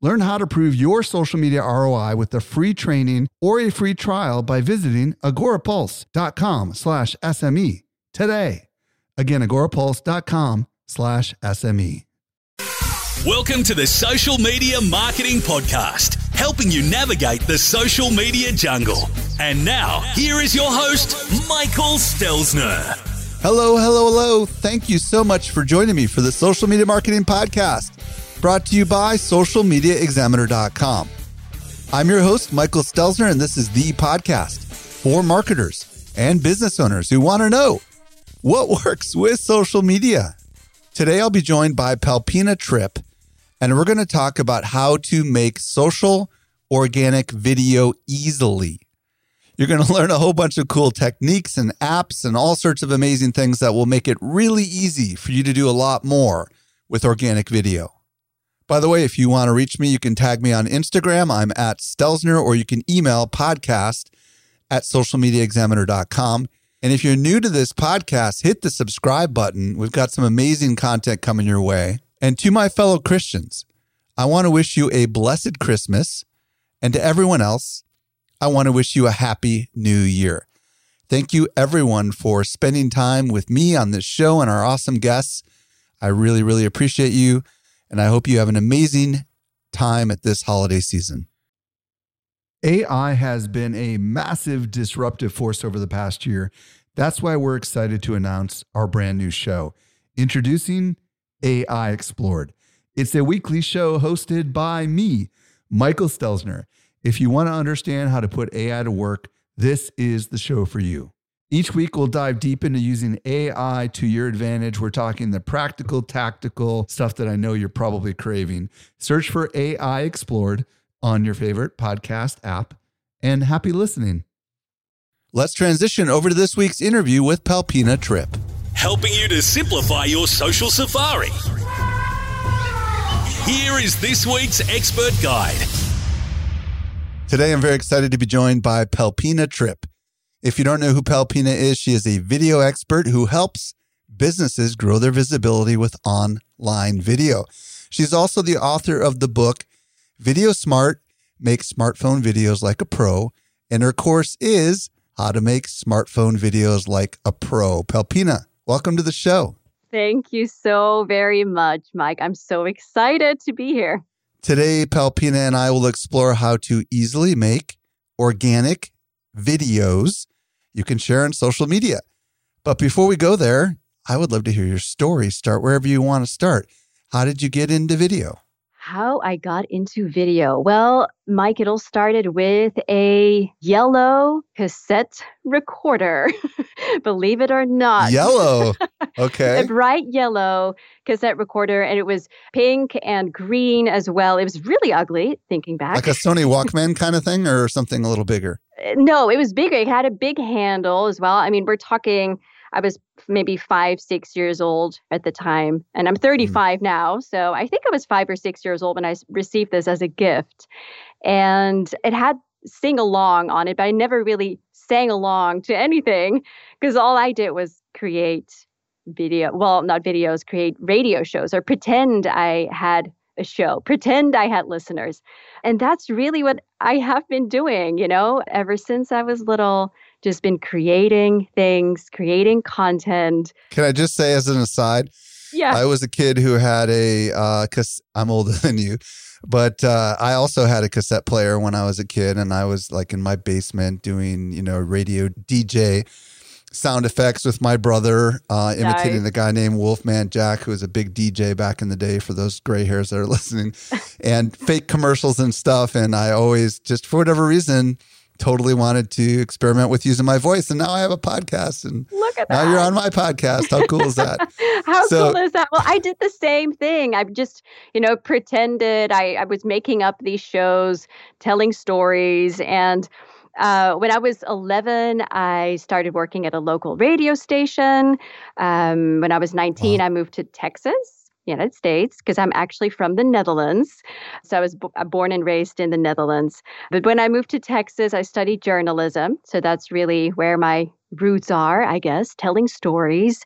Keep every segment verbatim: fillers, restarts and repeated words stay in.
Learn how to prove your social media R O I with a free training or a free trial by visiting agorapulse dot com slash S M E today. Again, agorapulse dot com slash S M E. Welcome to the Social Media Marketing Podcast, helping you navigate the social media jungle. And now, here is your host, Michael Stelzner. Hello, hello, hello. Thank you so much for joining me for the Social Media Marketing Podcast, brought to you by social media examiner dot com. I'm your host, Michael Stelzner, and this is the podcast for marketers and business owners who want to know what works with social media. Today, I'll be joined by Pelpina Trip, and we're going to talk about how to make social organic video easily. You're going to learn a whole bunch of cool techniques and apps and all sorts of amazing things that will make it really easy for you to do a lot more with organic video. By the way, if you want to reach me, you can tag me on Instagram. I'm at Stelzner, or you can email podcast at social media examiner dot com. And if you're new to this podcast, hit the subscribe button. We've got some amazing content coming your way. And to my fellow Christians, I want to wish you a blessed Christmas. And to everyone else, I want to wish you a happy new year. Thank you, everyone, for spending time with me on this show and our awesome guests. I really, really appreciate you. And I hope you have an amazing time at this holiday season. A I has been a massive disruptive force over the past year. That's why we're excited to announce our brand new show, introducing A I Explored. It's a weekly show hosted by me, Michael Stelzner. If you want to understand how to put A I to work, this is the show for you. Each week, we'll dive deep into using A I to your advantage. We're talking the practical, tactical stuff that I know you're probably craving. Search for A I Explored on your favorite podcast app, and happy listening. Let's transition over to this week's interview with Pelpina Trip. Helping you to simplify your social safari. Here is this week's expert guide. Today, I'm very excited to be joined by Pelpina Trip. If you don't know who Pelpina is, she is a video expert who helps businesses grow their visibility with online video. She's also the author of the book, Video Smart, Make Smartphone Videos Like a Pro. And her course is How to Make Smartphone Videos Like a Pro. Pelpina, welcome to the show. Thank you so very much, Mike. I'm so excited to be here. Today, Pelpina and I will explore how to easily make organic videos you can share on social media. But before we go there, I would love to hear your story. Start wherever you want to start. How did you get into video? How I got into video. Well, Mike, it all started with a yellow cassette recorder. Believe it or not. Yellow. Okay. A bright yellow cassette recorder. And it was pink and green as well. It was really ugly, thinking back. Like a Sony Walkman kind of thing, or something a little bigger? No, it was bigger. It had a big handle as well. I mean, we're talking, I was maybe five, six years old at the time, and I'm thirty-five mm. now. So I think I was five or six years old when I received this as a gift. And it had sing along on it, but I never really sang along to anything because all I did was create video. Well, not videos, create radio shows, or pretend I had a show, pretend I had listeners. And that's really what I have been doing, you know, ever since I was little, just been creating things, creating content. Can I just say as an aside? Yeah. I was a kid who had a, uh, cause I'm older than you, but uh, I also had a cassette player when I was a kid, and I was like in my basement doing, you know, radio D J sound effects with my brother, uh, imitating nice. the guy named Wolfman Jack, who was a big D J back in the day for those gray hairs that are listening, and fake commercials and stuff. And I always, just for whatever reason, totally wanted to experiment with using my voice. And now I have a podcast, and look at that. Now you're on my podcast. How cool is that? How so, cool is that? Well, I did the same thing. I just, you know, pretended I, I was making up these shows, telling stories, and Uh, when I was eleven, I started working at a local radio station. Um, when I was nineteen, wow. I moved to Texas, United States, because I'm actually from the Netherlands. So I was b- born and raised in the Netherlands. But when I moved to Texas, I studied journalism. So that's really where my roots are, I guess, telling stories.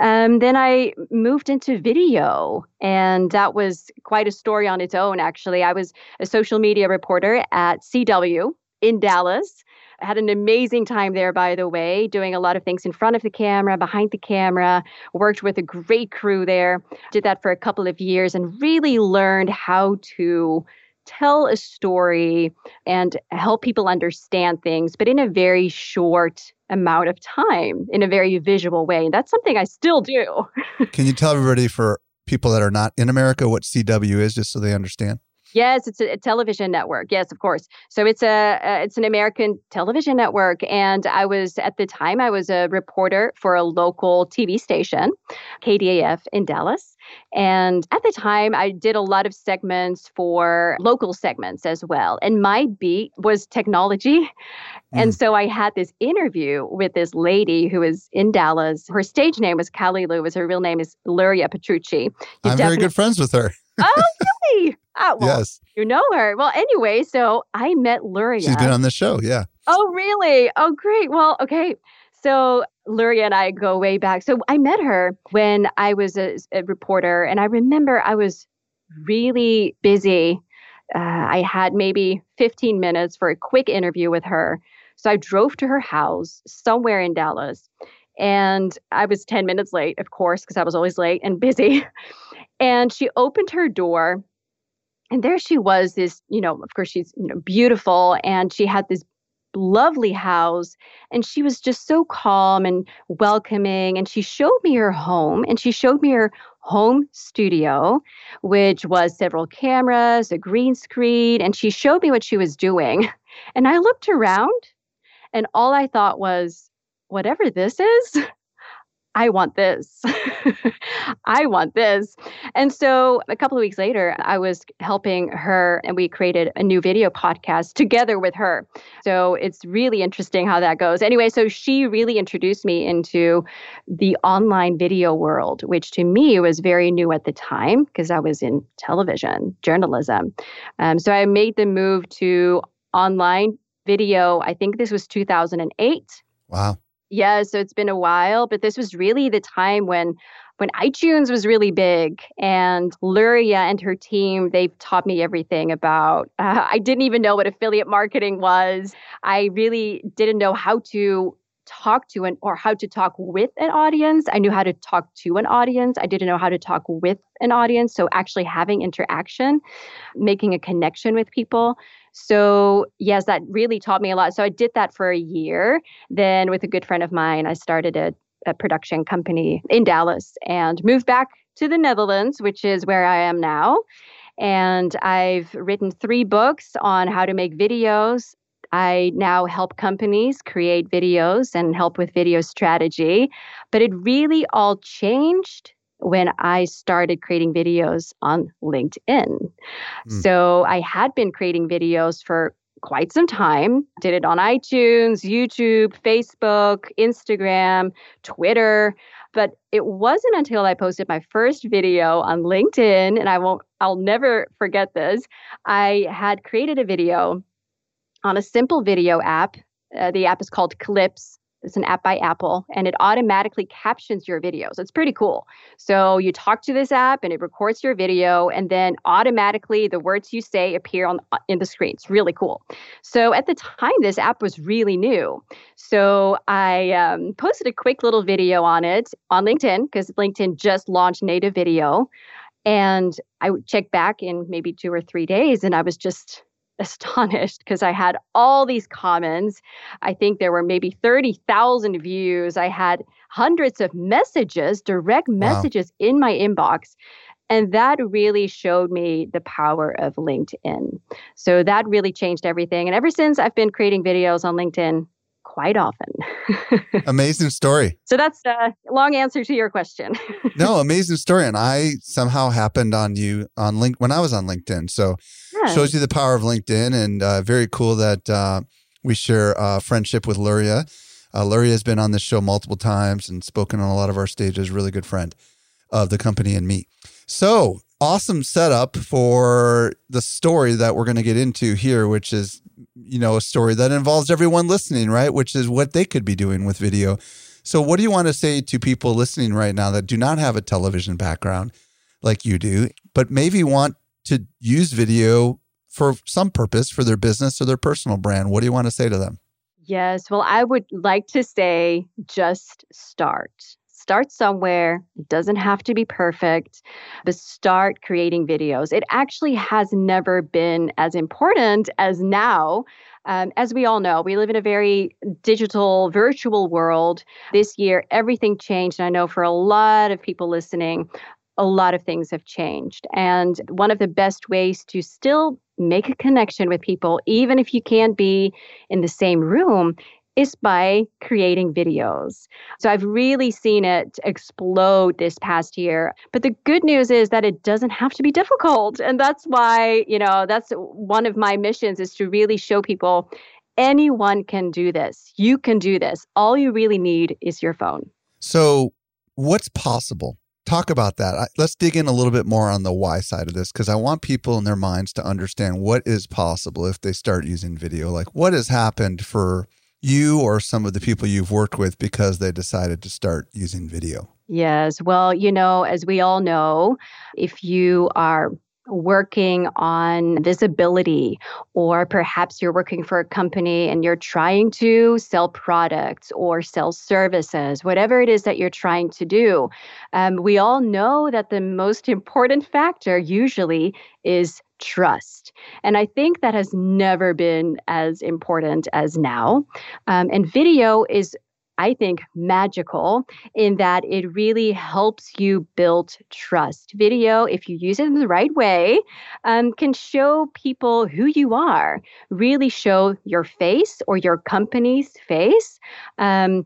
Um, then I moved into video, and that was quite a story on its own, actually. I was a social media reporter at C W in Dallas. I had an amazing time there, by the way, doing a lot of things in front of the camera, behind the camera, worked with a great crew there, did that for a couple of years, and really learned how to tell a story and help people understand things, but in a very short amount of time, in a very visual way. And that's something I still do. Can you tell everybody, for people that are not in America, what C W is, just so they understand? Yes, it's a, a television network. Yes, of course. So it's a, a it's an American television network, and I was at the time I was a reporter for a local T V station, K D A F in Dallas. And at the time, I did a lot of segments for local segments as well. And my beat was technology. Mm. And so I had this interview with this lady who is in Dallas. Her stage name was Callie Lou. Her real name is Luria Petrucci. You I'm definitely- very good friends with her. Oh, really? Oh, well, yes. You know her. Well, anyway, so I met Luria. She's been on the show, yeah. Oh, really? Oh, great. Well, okay. So Luria and I go way back. So I met her when I was a, a reporter, and I remember I was really busy. Uh, I had maybe fifteen minutes for a quick interview with her. So I drove to her house somewhere in Dallas, and I was ten minutes late, of course, because I was always late and busy. And she opened her door, and there she was, this, you know, of course, she's, you know, beautiful, and she had this lovely house, and she was just so calm and welcoming. And she showed me her home, and she showed me her home studio, which was several cameras, a green screen, and she showed me what she was doing. And I looked around, and all I thought was, whatever this is, I want this. I want this. And so a couple of weeks later, I was helping her, and we created a new video podcast together with her. So it's really interesting how that goes. Anyway, so she really introduced me into the online video world, which to me was very new at the time because I was in television, journalism. Um, so I made the move to online video. I think this was two thousand eight. Wow. Yeah, so it's been a while, but this was really the time when when iTunes was really big, and Luria and her team, they've taught me everything about, uh, I didn't even know what affiliate marketing was. I really didn't know how to talk to an, or how to talk with an audience. I knew how to talk to an audience. I didn't know how to talk with an audience. So actually having interaction, making a connection with people. So yes, that really taught me a lot. So I did that for a year. Then with a good friend of mine, I started a, a production company in Dallas and moved back to the Netherlands, which is where I am now. And I've written three books on how to make videos. I now help companies create videos and help with video strategy. But it really all changed when I started creating videos on LinkedIn. Mm. So I had been creating videos for quite some time, did it on iTunes, YouTube, Facebook, Instagram, Twitter. But it wasn't until I posted my first video on LinkedIn, and I won't, I'll never forget this. I had created a video on a simple video app. Uh, the app is called Clips. It's an app by Apple, and it automatically captions your videos. It's pretty cool. So you talk to this app, and it records your video, and then automatically the words you say appear on in the screen. It's really cool. So at the time, this app was really new. So I um, posted a quick little video on it on LinkedIn, because LinkedIn just launched native video. And I would check back in maybe two or three days, and I was just astonished because I had all these comments. I think there were maybe thirty thousand views. I had hundreds of messages, direct messages wow. in my inbox. And that really showed me the power of LinkedIn. So that really changed everything. And ever since, I've been creating videos on LinkedIn quite often. Amazing story. So that's a long answer to your question. No, amazing story. And I somehow happened on you on link when I was on LinkedIn. So yeah. Shows you the power of LinkedIn, and uh, very cool that uh, We share a friendship with Luria. Uh, Luria has been on this show multiple times and spoken on a lot of our stages. Really good friend of the company and me. So awesome setup for the story that we're going to get into here, which is, you know, a story that involves everyone listening, right? Which is what they could be doing with video. So what do you want to say to people listening right now that do not have a television background like you do, but maybe want to use video for some purpose for their business or their personal brand? What do you want to say to them? Yes. Well, I would like to say, just start. Start somewhere. It doesn't have to be perfect, but start creating videos. It actually has never been as important as now. Um, as we all know, we live in a very digital, virtual world. This year, everything changed. And I know for a lot of people listening, a lot of things have changed. And one of the best ways to still make a connection with people, even if you can't be in the same room, is by creating videos. So I've really seen it explode this past year. But the good news is that it doesn't have to be difficult. And that's why, you know, that's one of my missions, is to really show people anyone can do this. You can do this. All you really need is your phone. So what's possible? Talk about that. Let's dig in a little bit more on the why side of this, because I want people in their minds to understand what is possible if they start using video. Like, what has happened for you or some of the people you've worked with because they decided to start using video? Yes. Well, you know, as we all know, if you are working on visibility, or perhaps you're working for a company and you're trying to sell products or sell services, whatever it is that you're trying to do, um, we all know that the most important factor usually is trust. And I think that has never been as important as now. Um, and video is, I think, magical in that it really helps you build trust. Video, if you use it in the right way, um, can show people who you are, really show your face or your company's face, um,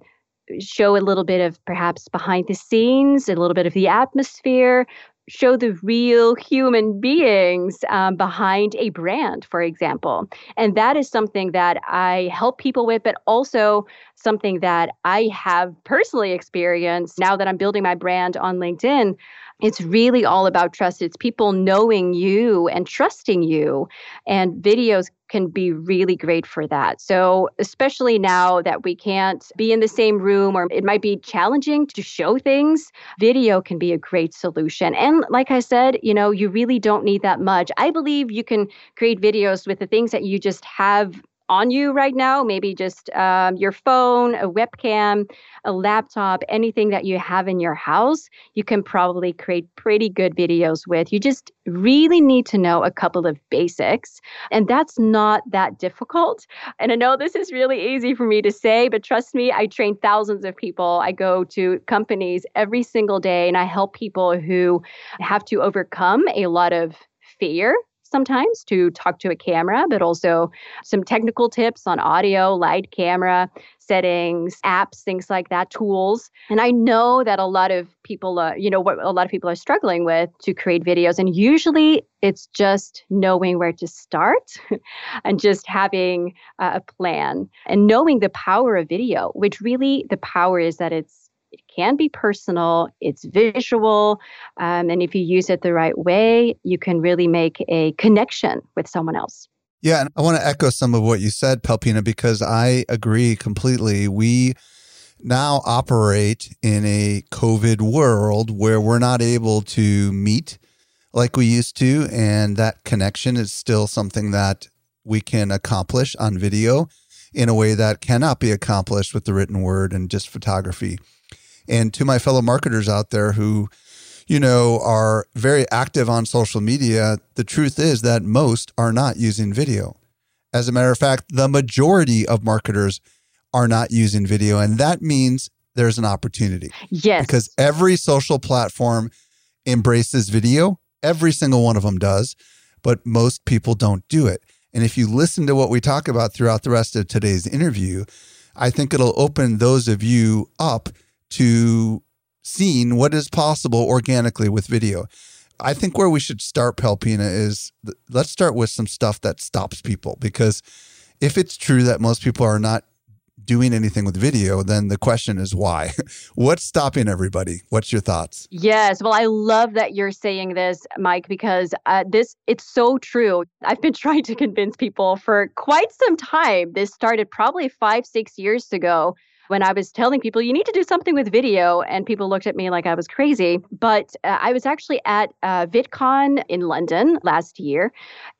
show a little bit of perhaps behind the scenes, a little bit of the atmosphere, show the real human beings um, behind a brand, for example. And that is something that I help people with, but also something that I have personally experienced now that I'm building my brand on LinkedIn. It's really all about trust. It's people knowing you and trusting you, and videos can be really great for that. So especially now that we can't be in the same room, or it might be challenging to show things, video can be a great solution. And like I said, you know, you really don't need that much. I believe you can create videos with the things that you just have on you right now, maybe just um, your phone, a webcam, a laptop, anything that you have in your house, you can probably create pretty good videos with. You just really need to know a couple of basics, and that's not that difficult. And I know this is really easy for me to say, but trust me, I train thousands of people. I go to companies every single day, and I help people who have to overcome a lot of fear sometimes to talk to a camera, but also some technical tips on audio, light, camera settings, apps, things like that, tools. And I know that a lot of people, uh, you know, what a lot of people are struggling with to create videos. And usually it's just knowing where to start and just having uh, a plan and knowing the power of video, which really the power is that it's It can be personal, it's visual, um, and if you use it the right way, you can really make a connection with someone else. Yeah, and I want to echo some of what you said, Pelpina, because I agree completely. We now operate in a COVID world where we're not able to meet like we used to, and that connection is still something that we can accomplish on video in a way that cannot be accomplished with the written word and just photography. And to my fellow marketers out there who, you know, are very active on social media, the truth is that most are not using video. As a matter of fact, the majority of marketers are not using video. And that means there's an opportunity. Yes. Because every social platform embraces video. Every single one of them does. But most people don't do it. And if you listen to what we talk about throughout the rest of today's interview, I think it'll open those of you up to seeing what is possible organically with video. I think where we should start, Pelpina, is th- let's start with some stuff that stops people, because if it's true that most people are not doing anything with video, then the question is why? What's stopping everybody? What's your thoughts? Yes. Well, I love that you're saying this, Mike, because uh, this, it's so true. I've been trying to convince people for quite some time. This started probably five, six years ago when I was telling people, you need to do something with video. And people looked at me like I was crazy. But uh, I was actually at uh, VidCon in London last year.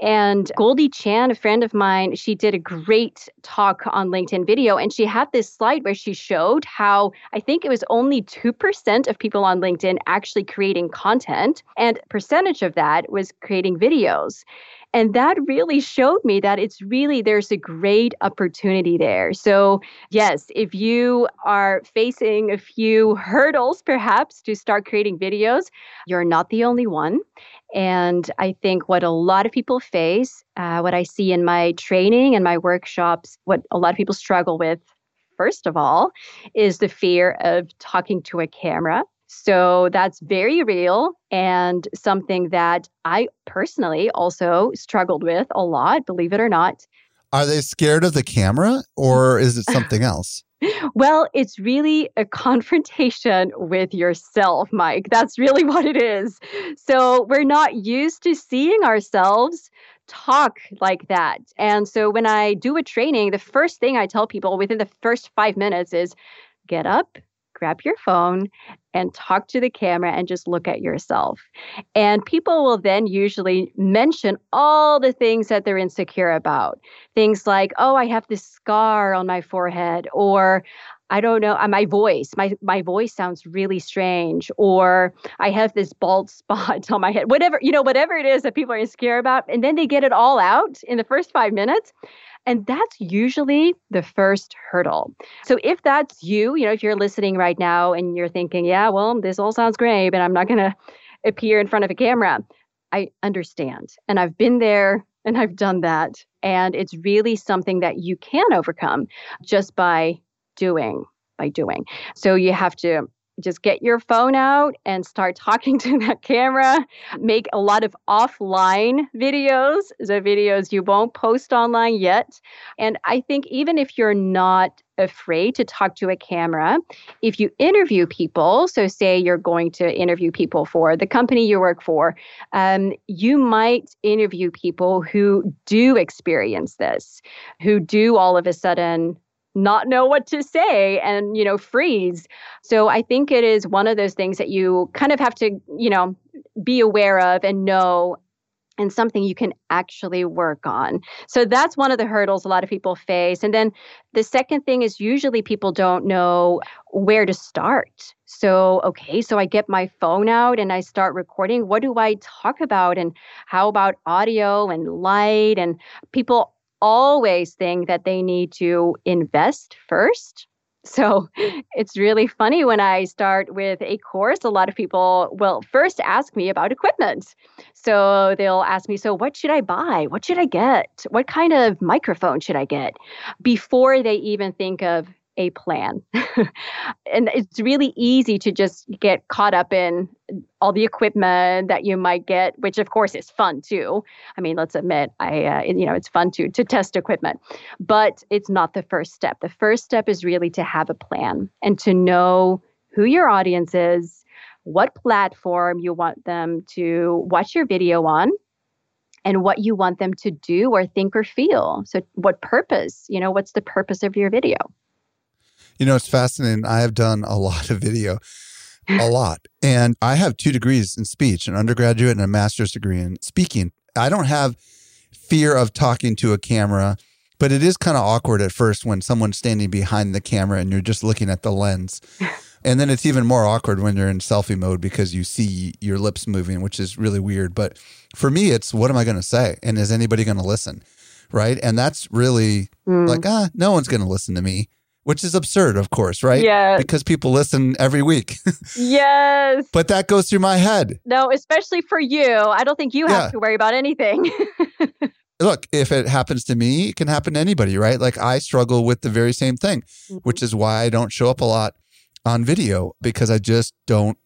And Goldie Chan, a friend of mine, she did a great talk on LinkedIn video. And she had this slide where she showed how I think it was only two percent of people on LinkedIn actually creating content. And a percentage of that was creating videos. And that really showed me that it's really, there's a great opportunity there. So yes, if you are facing a few hurdles, perhaps, to start creating videos, you're not the only one. And I think what a lot of people face, uh, what I see in my training and my workshops, what a lot of people struggle with, first of all, is the fear of talking to a camera. So that's very real and something that I personally also struggled with a lot, believe it or not. Are they scared of the camera or is it something else? Well, it's really a confrontation with yourself, Mike. That's really what it is. So we're not used to seeing ourselves talk like that. And so when I do a training, the first thing I tell people within the first five minutes is get up, grab your phone and talk to the camera and just look at yourself. And people will then usually mention all the things that they're insecure about. Things like, oh, I have this scar on my forehead, or I don't know, my voice, my, my voice sounds really strange, or I have this bald spot on my head, whatever, you know, whatever it is that people are insecure about. And then they get it all out in the first five minutes. And that's usually the first hurdle. So if that's you, you know, if you're listening right now and you're thinking, yeah, well, this all sounds great, but I'm not going to appear in front of a camera. I understand. And I've been there and I've done that. And it's really something that you can overcome just by doing, by doing. So you have to just get your phone out and start talking to that camera. Make a lot of offline videos, the videos you won't post online yet. And I think even if you're not afraid to talk to a camera, if you interview people, so say you're going to interview people for the company you work for, um, you might interview people who do experience this, who do all of a sudden not know what to say and, you know, freeze. So I think it is one of those things that you kind of have to, you know, be aware of and know, and something you can actually work on. So that's one of the hurdles a lot of people face. And then the second thing is usually people don't know where to start. So, okay, so I get my phone out and I start recording. What do I talk about? And how about audio and light? And people always think that they need to invest first. So it's really funny when I start with a course, a lot of people will first ask me about equipment. So they'll ask me, so what should I buy? What should I get? What kind of microphone should I get? Before they even think of a plan. And it's really easy to just get caught up in all the equipment that you might get, which of course is fun too. I mean, let's admit, I uh, you know, it's fun to to test equipment, but it's not the first step. The first step is really to have a plan and to know who your audience is, what platform you want them to watch your video on, and what you want them to do or think or feel. So what purpose, you know, what's the purpose of your video? You know, it's fascinating. I have done a lot of video, a lot. And I have two degrees in speech, an undergraduate and a master's degree in speaking. I don't have fear of talking to a camera, but it is kind of awkward at first when someone's standing behind the camera and you're just looking at the lens. And then it's even more awkward when you're in selfie mode because you see your lips moving, which is really weird. But for me, it's what am I going to say? And is anybody going to listen? Right? And that's really mm. like, ah, no one's going to listen to me. Which is absurd, of course, right? Yeah. Because people listen every week. Yes. But that goes through my head. No, especially for you. I don't think you yeah. have to worry about anything. Look, if it happens to me, it can happen to anybody, right? Like I struggle with the very same thing, mm-hmm. which is why I don't show up a lot on video because I just don't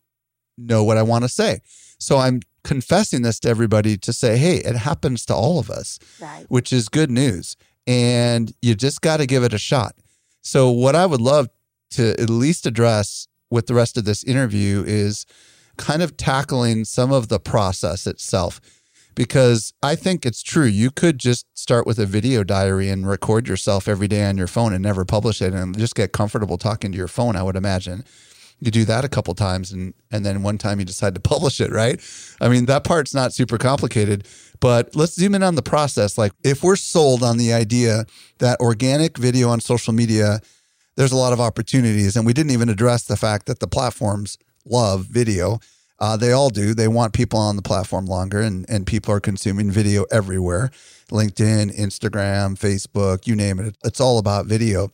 know what I want to say. So I'm confessing this to everybody to say, hey, it happens to all of us, right. Which is good news. and you just got to give it a shot. So what I would love to at least address with the rest of this interview is kind of tackling some of the process itself, because I think it's true. You could just start with a video diary and record yourself every day on your phone and never publish it and just get comfortable talking to your phone, I would imagine. You do that a couple times, and and then one time you decide to publish it, right? I mean, that part's not super complicated, but let's zoom in on the process. Like, if we're sold on the idea that organic video on social media, there's a lot of opportunities, and we didn't even address the fact that the platforms love video. Uh, they all do. They want people on the platform longer, and, and people are consuming video everywhere. LinkedIn, Instagram, Facebook, you name it. It's all about video.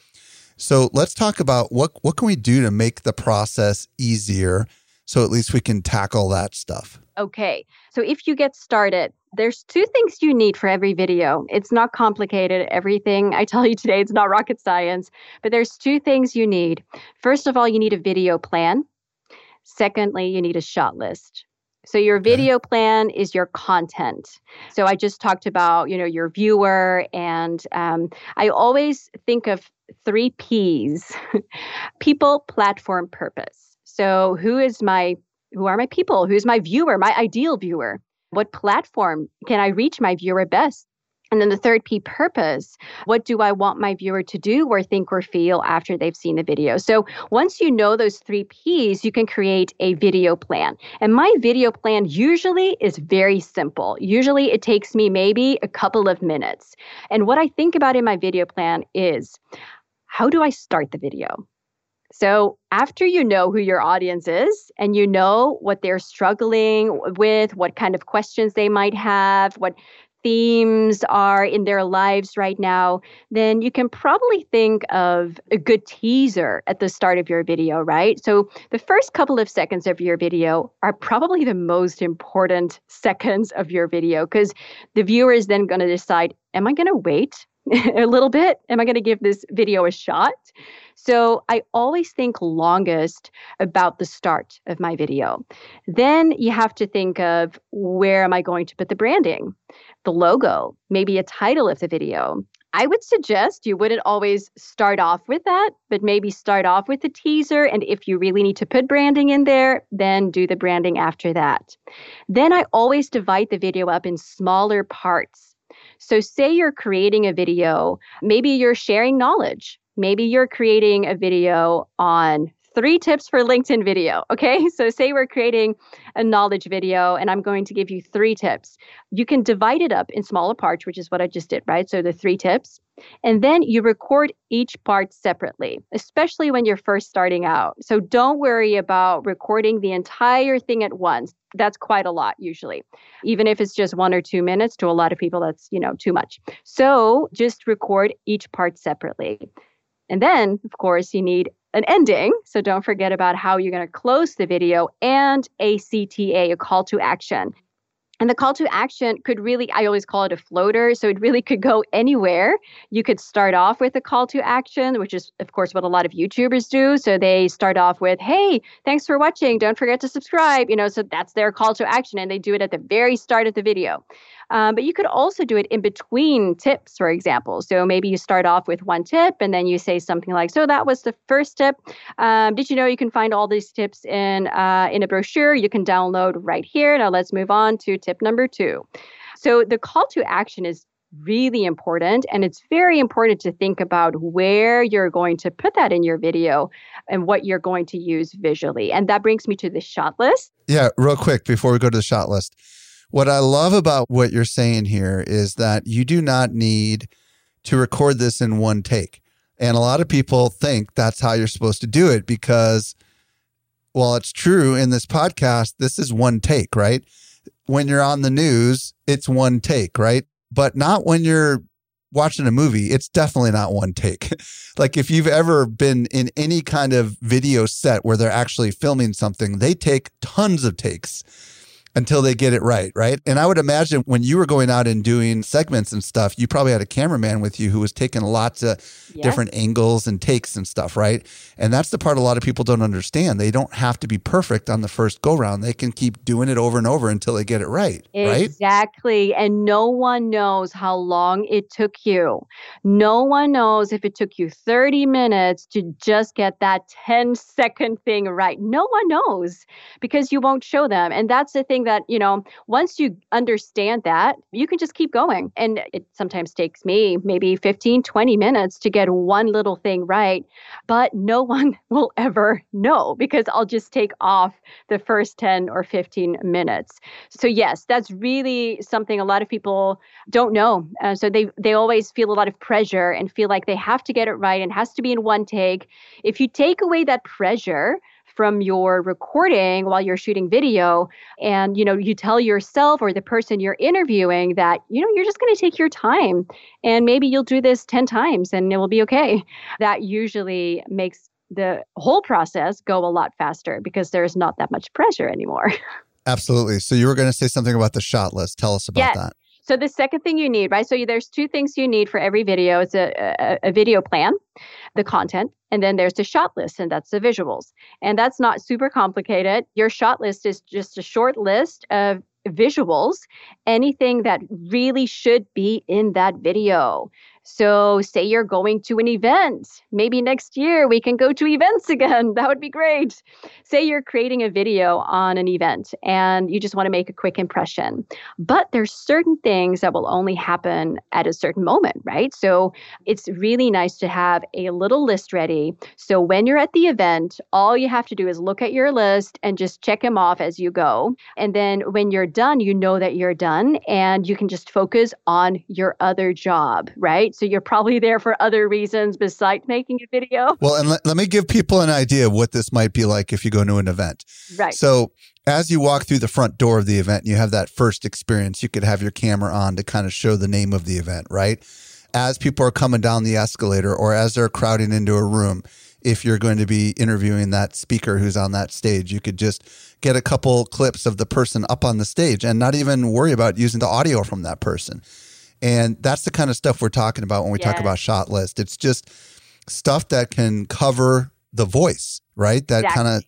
So let's talk about what, what can we do to make the process easier so at least we can tackle that stuff. Okay. So if you get started, there's two things you need for every video. It's not complicated. Everything I tell you today, it's not rocket science, but there's two things you need. First of all, you need a video plan. Secondly, you need a shot list. So your video plan is your content. So I just talked about, you know, your viewer, and um, I always think of three P's: people, platform, purpose. So who is my, who are my people? Who's my viewer, my ideal viewer? What platform can I reach my viewer best? And then the third P, purpose. What do I want my viewer to do or think or feel after they've seen the video? So once you know those three Ps, you can create a video plan. And my video plan usually is very simple. Usually it takes me maybe a couple of minutes. And what I think about in my video plan is, how do I start the video? So after you know who your audience is and you know what they're struggling with, what kind of questions they might have, what themes are in their lives right now, then you can probably think of a good teaser at the start of your video, right? So the first couple of seconds of your video are probably the most important seconds of your video, because the viewer is then going to decide, am I going to wait a little bit? Am I going to give this video a shot? So I always think longest about the start of my video. Then you have to think of, where am I going to put the branding, the logo, maybe a title of the video. I would suggest you wouldn't always start off with that, but maybe start off with a teaser. And if you really need to put branding in there, then do the branding after that. Then I always divide the video up in smaller parts. So say you're creating a video, maybe you're sharing knowledge. Maybe you're creating a video on three tips for LinkedIn video, okay? So say we're creating a knowledge video and I'm going to give you three tips. You can divide it up in smaller parts, which is what I just did, right? So the three tips. And then you record each part separately, especially when you're first starting out. So don't worry about recording the entire thing at once. That's quite a lot usually. Even if it's just one or two minutes, to a lot of people, that's, you know, too much. So just record each part separately. And then, of course, you need an ending. So don't forget about how you're going to close the video, and a C T A, a call to action. And the call to action could really, I always call it a floater. So it really could go anywhere. You could start off with a call to action, which is, of course, what a lot of YouTubers do. So they start off with, hey, thanks for watching. Don't forget to subscribe. You know, so that's their call to action. And they do it at the very start of the video. Um, but you could also do it in between tips, for example. So maybe you start off with one tip and then you say something like, so that was the first tip. Um, did you know you can find all these tips in uh, in a brochure you can download right here? Now let's move on to tip number two. So the call to action is really important. And it's very important to think about where you're going to put that in your video and what you're going to use visually. And that brings me to the shot list. Yeah, real quick before we go to the shot list. What I love about what you're saying here is that you do not need to record this in one take. And a lot of people think that's how you're supposed to do it because, while it's true in this podcast, this is one take, right? When you're on the news, it's one take, right? But not when you're watching a movie. It's definitely not one take. Like if you've ever been in any kind of video set where they're actually filming something, they take tons of takes. until they get it right, right? And I would imagine when you were going out and doing segments and stuff, you probably had a cameraman with you who was taking lots of yes. different angles and takes and stuff, right? And that's the part a lot of people don't understand. They don't have to be perfect on the first go-round. They can keep doing it over and over until they get it right, exactly. right? Exactly. And no one knows how long it took you. No one knows if it took you thirty minutes to just get that ten-second thing right. No one knows because you won't show them. And that's the thing that, you know, once you understand that, you can just keep going. And it sometimes takes me maybe fifteen, twenty minutes to get one little thing right. But no one will ever know because I'll just take off the first ten or fifteen minutes. So yes, that's really something a lot of people don't know. Uh, so they, they always feel a lot of pressure and feel like they have to get it right and has to be in one take. If you take away that pressure from your recording while you're shooting video and, you know, you tell yourself or the person you're interviewing that, you know, you're just going to take your time and maybe you'll do this ten times and it will be okay. That usually makes the whole process go a lot faster because there's not that much pressure anymore. Absolutely. So you were going to say something about the shot list. Tell us about yes. that. So the second thing you need, right? So there's two things you need for every video. It's a, a, a video plan, the content. And then there's the shot list, and that's the visuals. And that's not super complicated. Your shot list is just a short list of visuals, anything that really should be in that video. So say you're going to an event. Maybe next year we can go to events again. That would be great. Say you're creating a video on an event and you just want to make a quick impression. But there's certain things that will only happen at a certain moment, right? So it's really nice to have a little list ready. So when you're at the event, all you have to do is look at your list and just check them off as you go. And then when you're done, you know that you're done and you can just focus on your other job, right? So you're probably there for other reasons besides making a video. Well, and let, let me give people an idea of what this might be like if you go to an event. Right. So as you walk through the front door of the event, and you have that first experience, you could have your camera on to kind of show the name of the event, right? As people are coming down the escalator or as they're crowding into a room, if you're going to be interviewing that speaker who's on that stage, you could just get a couple clips of the person up on the stage and not even worry about using the audio from that person. And that's the kind of stuff we're talking about when we yes. talk about shot list. It's just stuff that can cover the voice, right? That exactly. kind of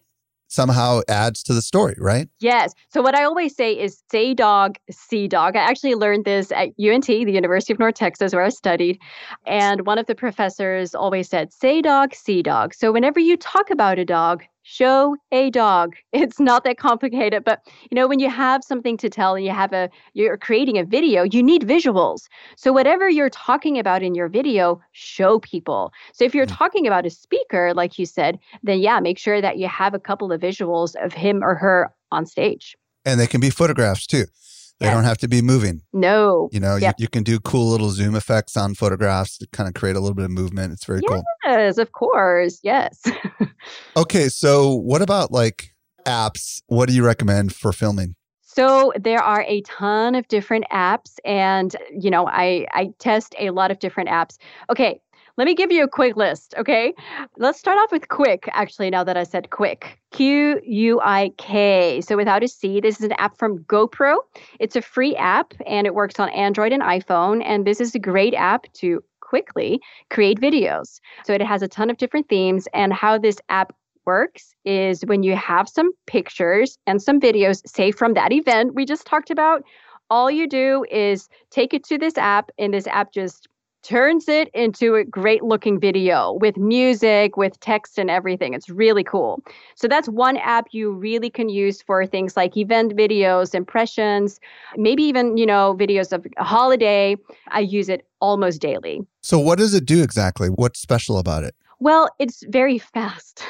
somehow adds to the story, right? Yes. So what I always say is say dog, see dog. I actually learned this at U N T, the University of North Texas, where I studied. And one of the professors always said, say dog, see dog. So whenever you talk about a dog, show a dog. It's not that complicated, but you know, when you have something to tell and you have a, you're creating a video, you need visuals. So whatever you're talking about in your video, show people. So if you're talking about a speaker, like you said, then yeah, make sure that you have a couple of visuals of him or her on stage. And they can be photographs too. They yes. don't have to be moving. No. You know, yep. you, you can do cool little zoom effects on photographs to kind of create a little bit of movement. It's very yes, cool. Yes, of course. Yes. Okay. So what about like apps? What do you recommend for filming? So there are a ton of different apps and, you know, I, I test a lot of different apps. Okay. Let me give you a quick list, okay? Let's start off with QUIK, actually, now that I said QUIK. Q U I K. So without a C, this is an app from GoPro. It's a free app, and it works on Android and iPhone. And this is a great app to quickly create videos. So it has a ton of different themes. And how this app works is when you have some pictures and some videos, say, from that event we just talked about, all you do is take it to this app, and this app just turns it into a great looking video with music, with text and everything. It's really cool. So that's one app you really can use for things like event videos, impressions, maybe even, you know, videos of a holiday. I use it almost daily. So what does it do exactly? What's special about it? Well, it's very fast.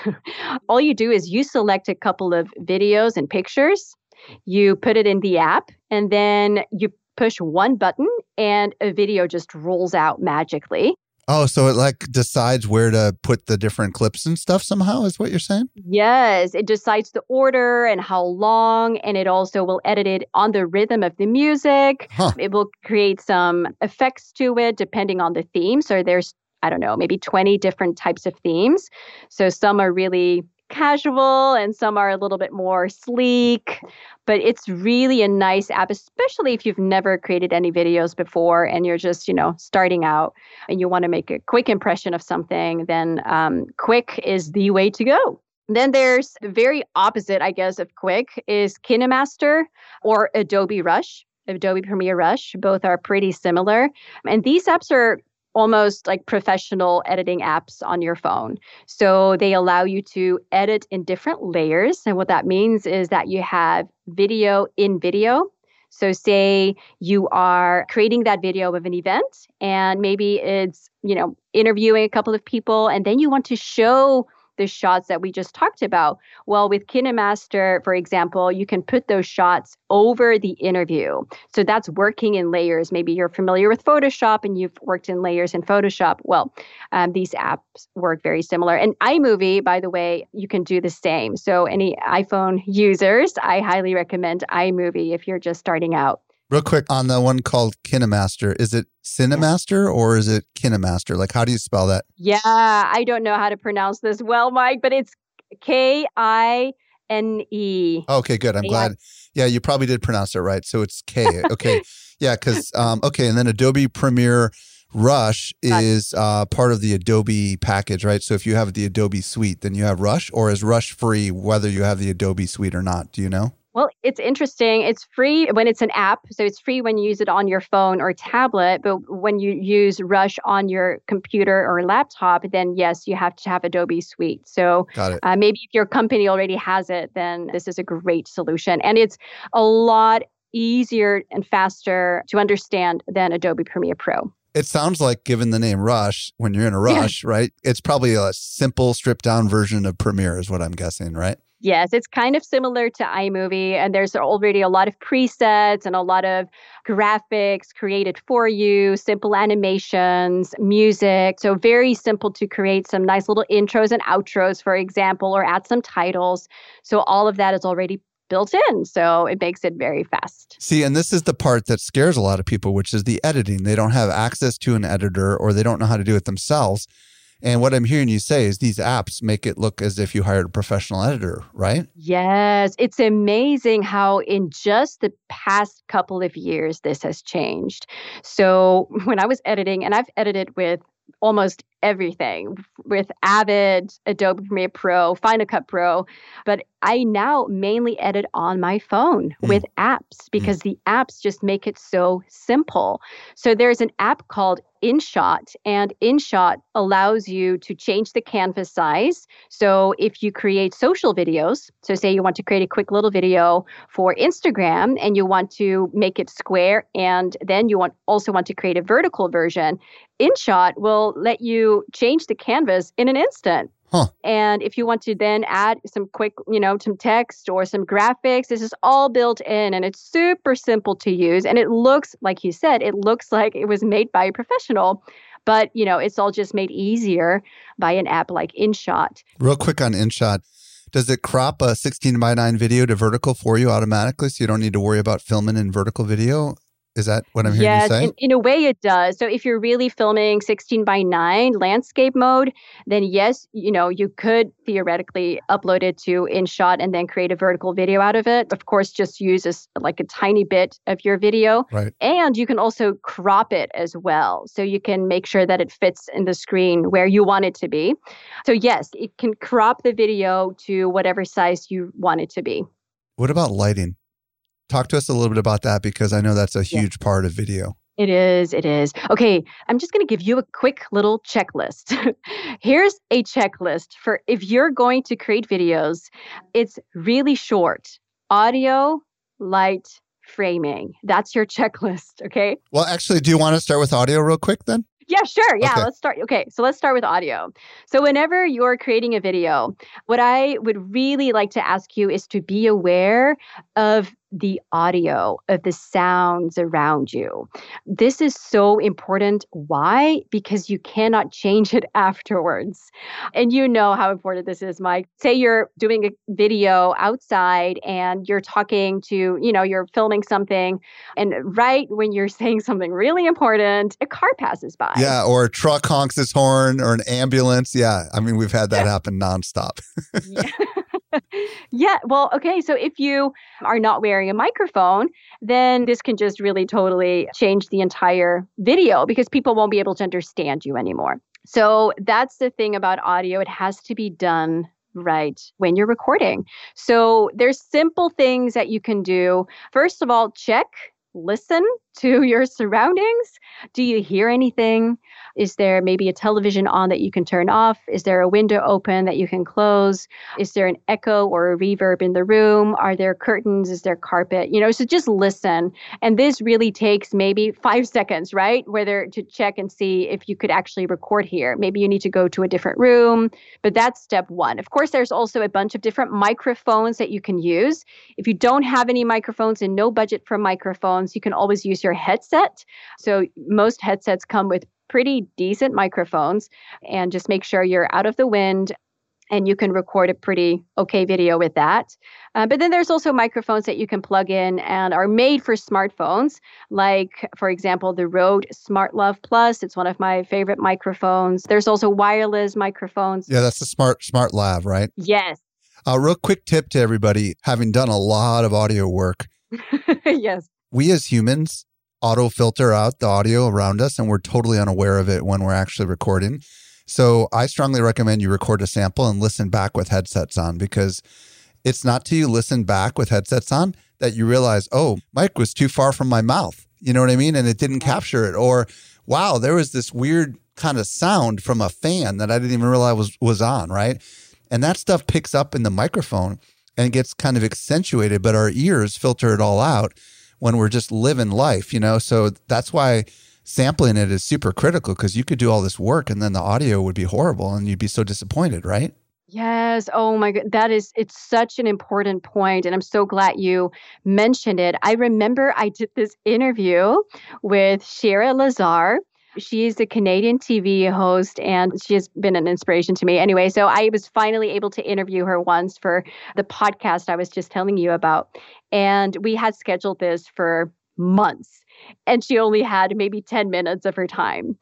All you do is you select a couple of videos and pictures, you put it in the app, and then you push one button and a video just rolls out magically. Oh, so it like decides where to put the different clips and stuff somehow is what you're saying? Yes, it decides the order and how long, and it also will edit it on the rhythm of the music. Huh. It will create some effects to it depending on the theme. So there's, I don't know, maybe twenty different types of themes. So some are really casual and some are a little bit more sleek, but it's really a nice app, especially if you've never created any videos before and you're just, you know, starting out and you want to make a quick impression of something, then um, QUIK is the way to go. Then there's the very opposite, I guess, of QUIK is KineMaster or Adobe Rush, Adobe Premiere Rush. Both are pretty similar. And these apps are almost like professional editing apps on your phone. So they allow you to edit in different layers. And what that means is that you have video in video. So say you are creating that video of an event and maybe it's, you know, interviewing a couple of people and then you want to show the shots that we just talked about. Well, with KineMaster, for example, you can put those shots over the interview. So that's working in layers. Maybe you're familiar with Photoshop and you've worked in layers in Photoshop. Well, um, these apps work very similar. And iMovie, by the way, you can do the same. So any iPhone users, I highly recommend iMovie if you're just starting out. Real quick on the one called KineMaster, is it Cinemaster or is it KineMaster? Like, how do you spell that? Yeah, I don't know how to pronounce this well, Mike, but it's K I N E. Okay, good. I'm glad. Yeah, you probably did pronounce it right. So it's K. Okay. Yeah, because, um, okay, and then Adobe Premiere Rush is uh, part of the Adobe package, right? So if you have the Adobe suite, then you have Rush, or is Rush free whether you have the Adobe suite or not? Do you know? Well, it's interesting. It's free when it's an app. So it's free when you use it on your phone or tablet. But when you use Rush on your computer or laptop, then yes, you have to have Adobe Suite. So uh, maybe if your company already has it, then this is a great solution. And it's a lot easier and faster to understand than Adobe Premiere Pro. It sounds like, given the name Rush, when you're in a rush, yeah. right? It's probably a simple, stripped down version of Premiere is what I'm guessing, right? Yes, it's kind of similar to iMovie, and there's already a lot of presets and a lot of graphics created for you, simple animations, music. So very simple to create some nice little intros and outros, for example, or add some titles. So all of that is already built in. So it makes it very fast. See, and this is the part that scares a lot of people, which is the editing. They don't have access to an editor or they don't know how to do it themselves. And what I'm hearing you say is these apps make it look as if you hired a professional editor, right? Yes. It's amazing how in just the past couple of years, this has changed. So when I was editing, and I've edited with almost everything, with Avid, Adobe Premiere Pro, Final Cut Pro, but I now mainly edit on my phone mm. with apps because mm. the apps just make it so simple. So there's an app called InShot, and InShot allows you to change the canvas size. So if you create social videos, so say you want to create a quick little video for Instagram and you want to make it square and then you want also want to create a vertical version, InShot will let you change the canvas in an instant. Huh. And if you want to then add some quick, you know, some text or some graphics, this is all built in and it's super simple to use. And it looks, like you said, it looks like it was made by a professional, but, you know, it's all just made easier by an app like InShot. Real quick on InShot, does it crop a sixteen by nine video to vertical for you automatically so you don't need to worry about filming in vertical video? Is that what I'm hearing yes, you say? Yes, in, in a way it does. So if you're really filming sixteen by nine landscape mode, then yes, you know, you could theoretically upload it to InShot and then create a vertical video out of it. Of course, just use a, like a tiny bit of your video. Right. And you can also crop it as well. So you can make sure that it fits in the screen where you want it to be. So yes, it can crop the video to whatever size you want it to be. What about lighting? Talk to us a little bit about that because I know that's a huge yeah. part of video. It is. It is. Okay. I'm just going to give you a quick little checklist. Here's a checklist for if you're going to create videos. It's really short. Audio, light, framing. That's your checklist. Okay. Well, actually, do you want to start with audio real quick then? Yeah, sure. Yeah, okay. let's start. Okay, so let's start with audio. So whenever you're creating a video, what I would really like to ask you is to be aware of the audio of the sounds around you. This is so important. Why? Because you cannot change it afterwards. And you know how important this is, Mike. Say you're doing a video outside and you're talking to, you know, you're filming something. And right when you're saying something really important, a car passes by. Yeah. Or a truck honks its horn or an ambulance. Yeah. I mean, we've had that happen nonstop. Yeah. Yeah, well, okay, so if you are not wearing a microphone, then this can just really totally change the entire video because people won't be able to understand you anymore. So that's the thing about audio. It has to be done right when you're recording. So there's simple things that you can do. First of all, check, listen to your surroundings. Do you hear anything? Is there maybe a television on that you can turn off? Is there a window open that you can close? Is there an echo or a reverb in the room? Are there curtains? Is there carpet? You know, so just listen. And this really takes maybe five seconds, right? Whether to check and see if you could actually record here. Maybe you need to go to a different room, but that's step one. Of course, there's also a bunch of different microphones that you can use. If you don't have any microphones and no budget for microphones, you can always use your headset. So most headsets come with pretty decent microphones, and just make sure you're out of the wind and you can record a pretty okay video with that. Uh, but then there's also microphones that you can plug in and are made for smartphones, like, for example, the Rode SmartLav Plus. It's one of my favorite microphones. There's also wireless microphones. Yeah, that's the Smart SmartLav, right? Yes. A uh, real quick tip to everybody, having done a lot of audio work. Yes. We as humans auto filter out the audio around us, and we're totally unaware of it when we're actually recording. So I strongly recommend you record a sample and listen back with headsets on, because it's not till you listen back with headsets on that you realize, oh, mic was too far from my mouth. You know what I mean? And it didn't capture it. Or, wow, there was this weird kind of sound from a fan that I didn't even realize was, was on, right? And that stuff picks up in the microphone and it gets kind of accentuated, but our ears filter it all out when we're just living life, you know? So that's why sampling it is super critical, because you could do all this work and then the audio would be horrible and you'd be so disappointed, right? Yes. Oh my God. That is, it's such an important point, and I'm so glad you mentioned it. I remember I did this interview with Shira Lazar. She is a Canadian T V host, and she has been an inspiration to me. Anyway, so I was finally able to interview her once for the podcast I was just telling you about. And we had scheduled this for months, and she only had maybe ten minutes of her time.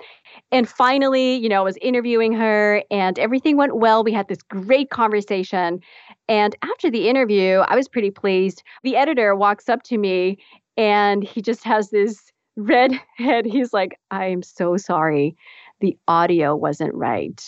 And finally, you know, I was interviewing her and everything went well. We had this great conversation. And after the interview, I was pretty pleased. The editor walks up to me and he just has this redhead. He's like, I'm so sorry. The audio wasn't right.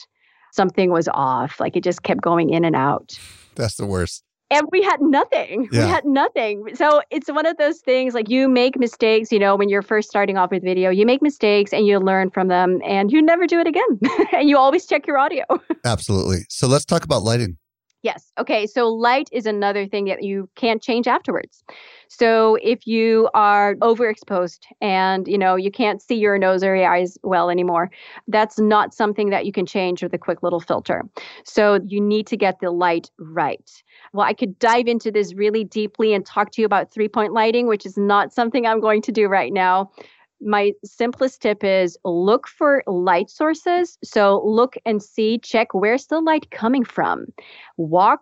Something was off. Like, it just kept going in and out. That's the worst. And we had nothing. Yeah. We had nothing. So it's one of those things, like, you make mistakes, you know, when you're first starting off with video, you make mistakes and you learn from them and you never do it again. And you always check your audio. Absolutely. So let's talk about lighting. Yes. Okay. So light is another thing that you can't change afterwards. So if you are overexposed and, you know, you can't see your nose or your eyes well anymore, that's not something that you can change with a quick little filter. So you need to get the light right. Well, I could dive into this really deeply and talk to you about three-point lighting, which is not something I'm going to do right now. My simplest tip is look for light sources. So look and see, check, where's the light coming from? Walk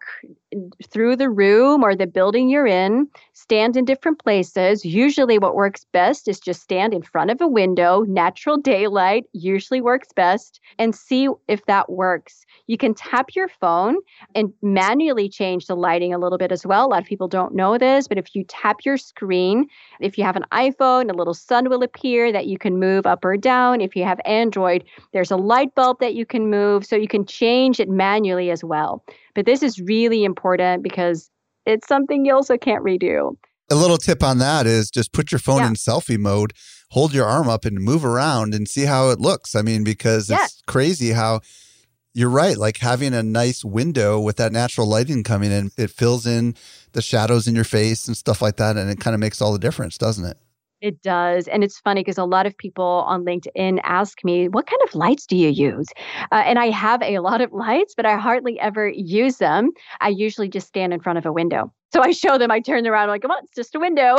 through the room or the building you're in, stand in different places. Usually what works best is just stand in front of a window. Natural daylight usually works best, and see if that works. You can tap your phone and manually change the lighting a little bit as well. A lot of people don't know this, but if you tap your screen, if you have an iPhone, a little sun will appear that you can move up or down. If you have Android, there's a light bulb that you can move, so you can change it manually as well. But this is really important because it's something you also can't redo. A little tip on that is just put your phone yeah. in selfie mode, hold your arm up and move around and see how it looks. I mean, because yeah. it's crazy how, you're right, like having a nice window with that natural lighting coming in, it fills in the shadows in your face and stuff like that. And it kind of makes all the difference, doesn't it? It does. And it's funny because a lot of people on LinkedIn ask me, what kind of lights do you use? Uh, and I have a lot of lights, but I hardly ever use them. I usually just stand in front of a window. So I show them, I turn around, I'm like, come on, it's just a window.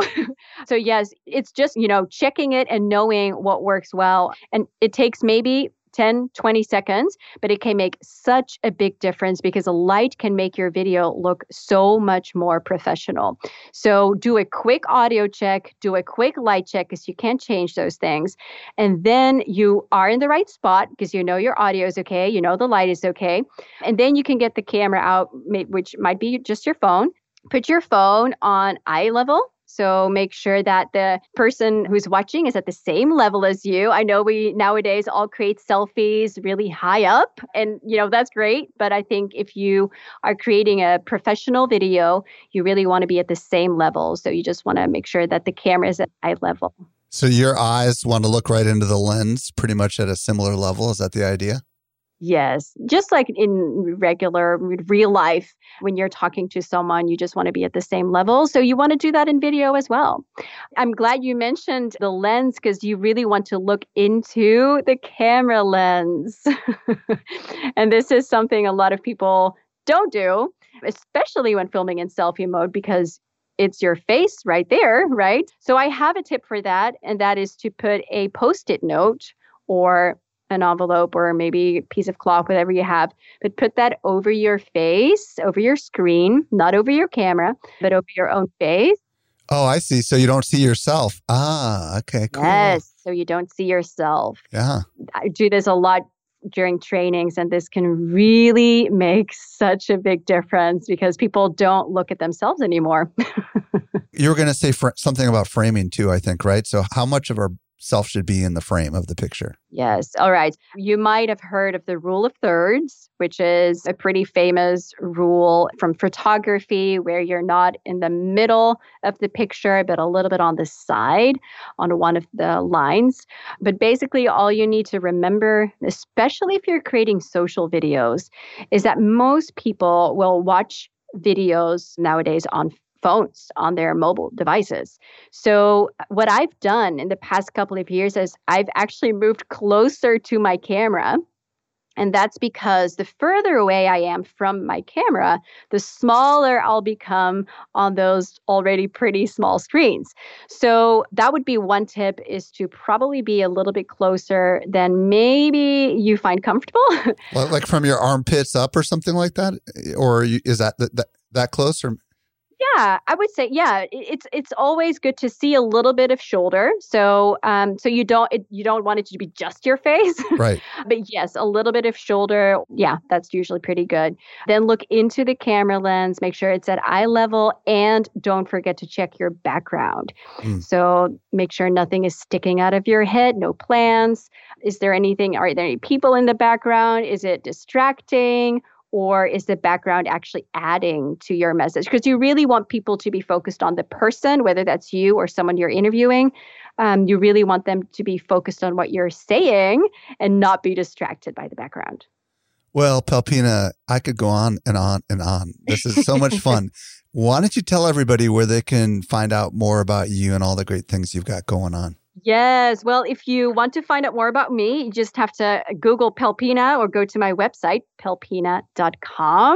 So yes, it's just, you know, checking it and knowing what works well. And it takes maybe ten, twenty seconds, but it can make such a big difference because a light can make your video look so much more professional. So do a quick audio check, do a quick light check because you can't change those things. And then you are in the right spot because you know your audio is okay, you know the light is okay. And then you can get the camera out, which might be just your phone. Put your phone on eye level. So make sure that the person who's watching is at the same level as you. I know we nowadays all create selfies really high up and, you know, that's great. But I think if you are creating a professional video, you really want to be at the same level. So you just want to make sure that the camera is at eye level. So your eyes want to look right into the lens pretty much at a similar level. Is that the idea? Yes. Just like in regular, real life, when you're talking to someone, you just want to be at the same level. So you want to do that in video as well. I'm glad you mentioned the lens because you really want to look into the camera lens. And this is something a lot of people don't do, especially when filming in selfie mode because it's your face right there, right? So I have a tip for that, and that is to put a Post-it note or an envelope or maybe a piece of cloth, whatever you have, but put that over your face, over your screen, not over your camera, but over your own face. Oh, I see. So you don't see yourself. Ah, okay, cool. Yes, so you don't see yourself. Yeah. I do this a lot during trainings, and this can really make such a big difference because people don't look at themselves anymore. You were going to say fr- something about framing too, I think, right? So how much of our self should be in the frame of the picture. Yes. All right. You might have heard of the rule of thirds, which is a pretty famous rule from photography where you're not in the middle of the picture, but a little bit on the side on one of the lines. But basically all you need to remember, especially if you're creating social videos, is that most people will watch videos nowadays on phones, on their mobile devices. So what I've done in the past couple of years is I've actually moved closer to my camera. And that's because the further away I am from my camera, the smaller I'll become on those already pretty small screens. So that would be one tip, is to probably be a little bit closer than maybe you find comfortable. Like from your armpits up or something like that? Or is that that, that close? Or yeah, I would say, yeah, it's it's always good to see a little bit of shoulder. So um, so you don't it, you don't want it to be just your face. Right. But yes, a little bit of shoulder. Yeah, that's usually pretty good. Then look into the camera lens, make sure it's at eye level, and don't forget to check your background. Mm. So make sure nothing is sticking out of your head, no plants. Is there anything, are there any people in the background? Is it distracting? Or is the background actually adding to your message? Because you really want people to be focused on the person, whether that's you or someone you're interviewing. Um, you really want them to be focused on what you're saying and not be distracted by the background. Well, Pelpina, I could go on and on and on. This is so much fun. Why don't you tell everybody where they can find out more about you and all the great things you've got going on? Yes. Well, if you want to find out more about me, you just have to Google Pelpina or go to my website, pelpina dot com.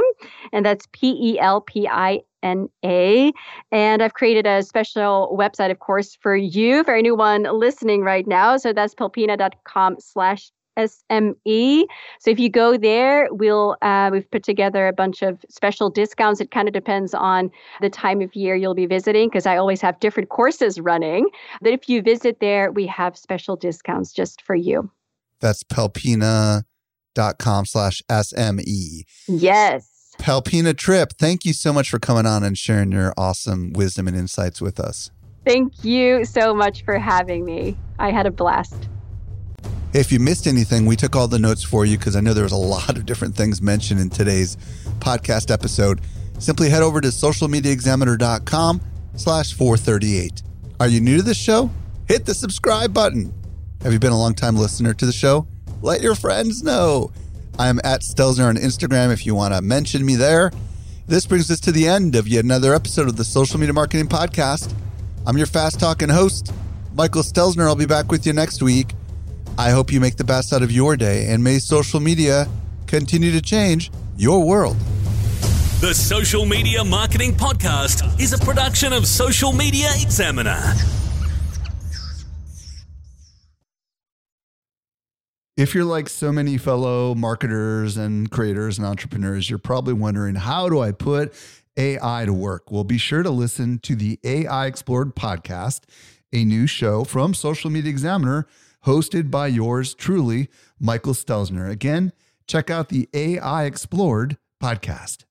And that's P E L P I N A. And I've created a special website, of course, for you, for anyone listening right now. So that's pelpina dot com slash S M E. So if you go there, we'll uh, we've put together a bunch of special discounts. It kind of depends on the time of year you'll be visiting, because I always have different courses running. But if you visit there, we have special discounts just for you. That's pelpina dot com slash S M E. Yes. Pelpina Trip, thank you so much for coming on and sharing your awesome wisdom and insights with us. Thank you so much for having me. I had a blast. If you missed anything, we took all the notes for you because I know there was a lot of different things mentioned in today's podcast episode. Simply head over to social media examiner dot com slash four thirty-eight. Are you new to this show? Hit the subscribe button. Have you been a longtime listener to the show? Let your friends know. I am at Stelzner on Instagram if you want to mention me there. This brings us to the end of yet another episode of the Social Media Marketing Podcast. I'm your fast-talking host, Michael Stelzner, I'll be back with you next week. I hope you make the best out of your day, and may social media continue to change your world. The Social Media Marketing Podcast is a production of Social Media Examiner. If you're like so many fellow marketers and creators and entrepreneurs, you're probably wondering, how do I put A I to work? Well, be sure to listen to the A I Explored podcast, a new show from Social Media Examiner, hosted by yours truly, Michael Stelzner. Again, check out the A I Explored podcast.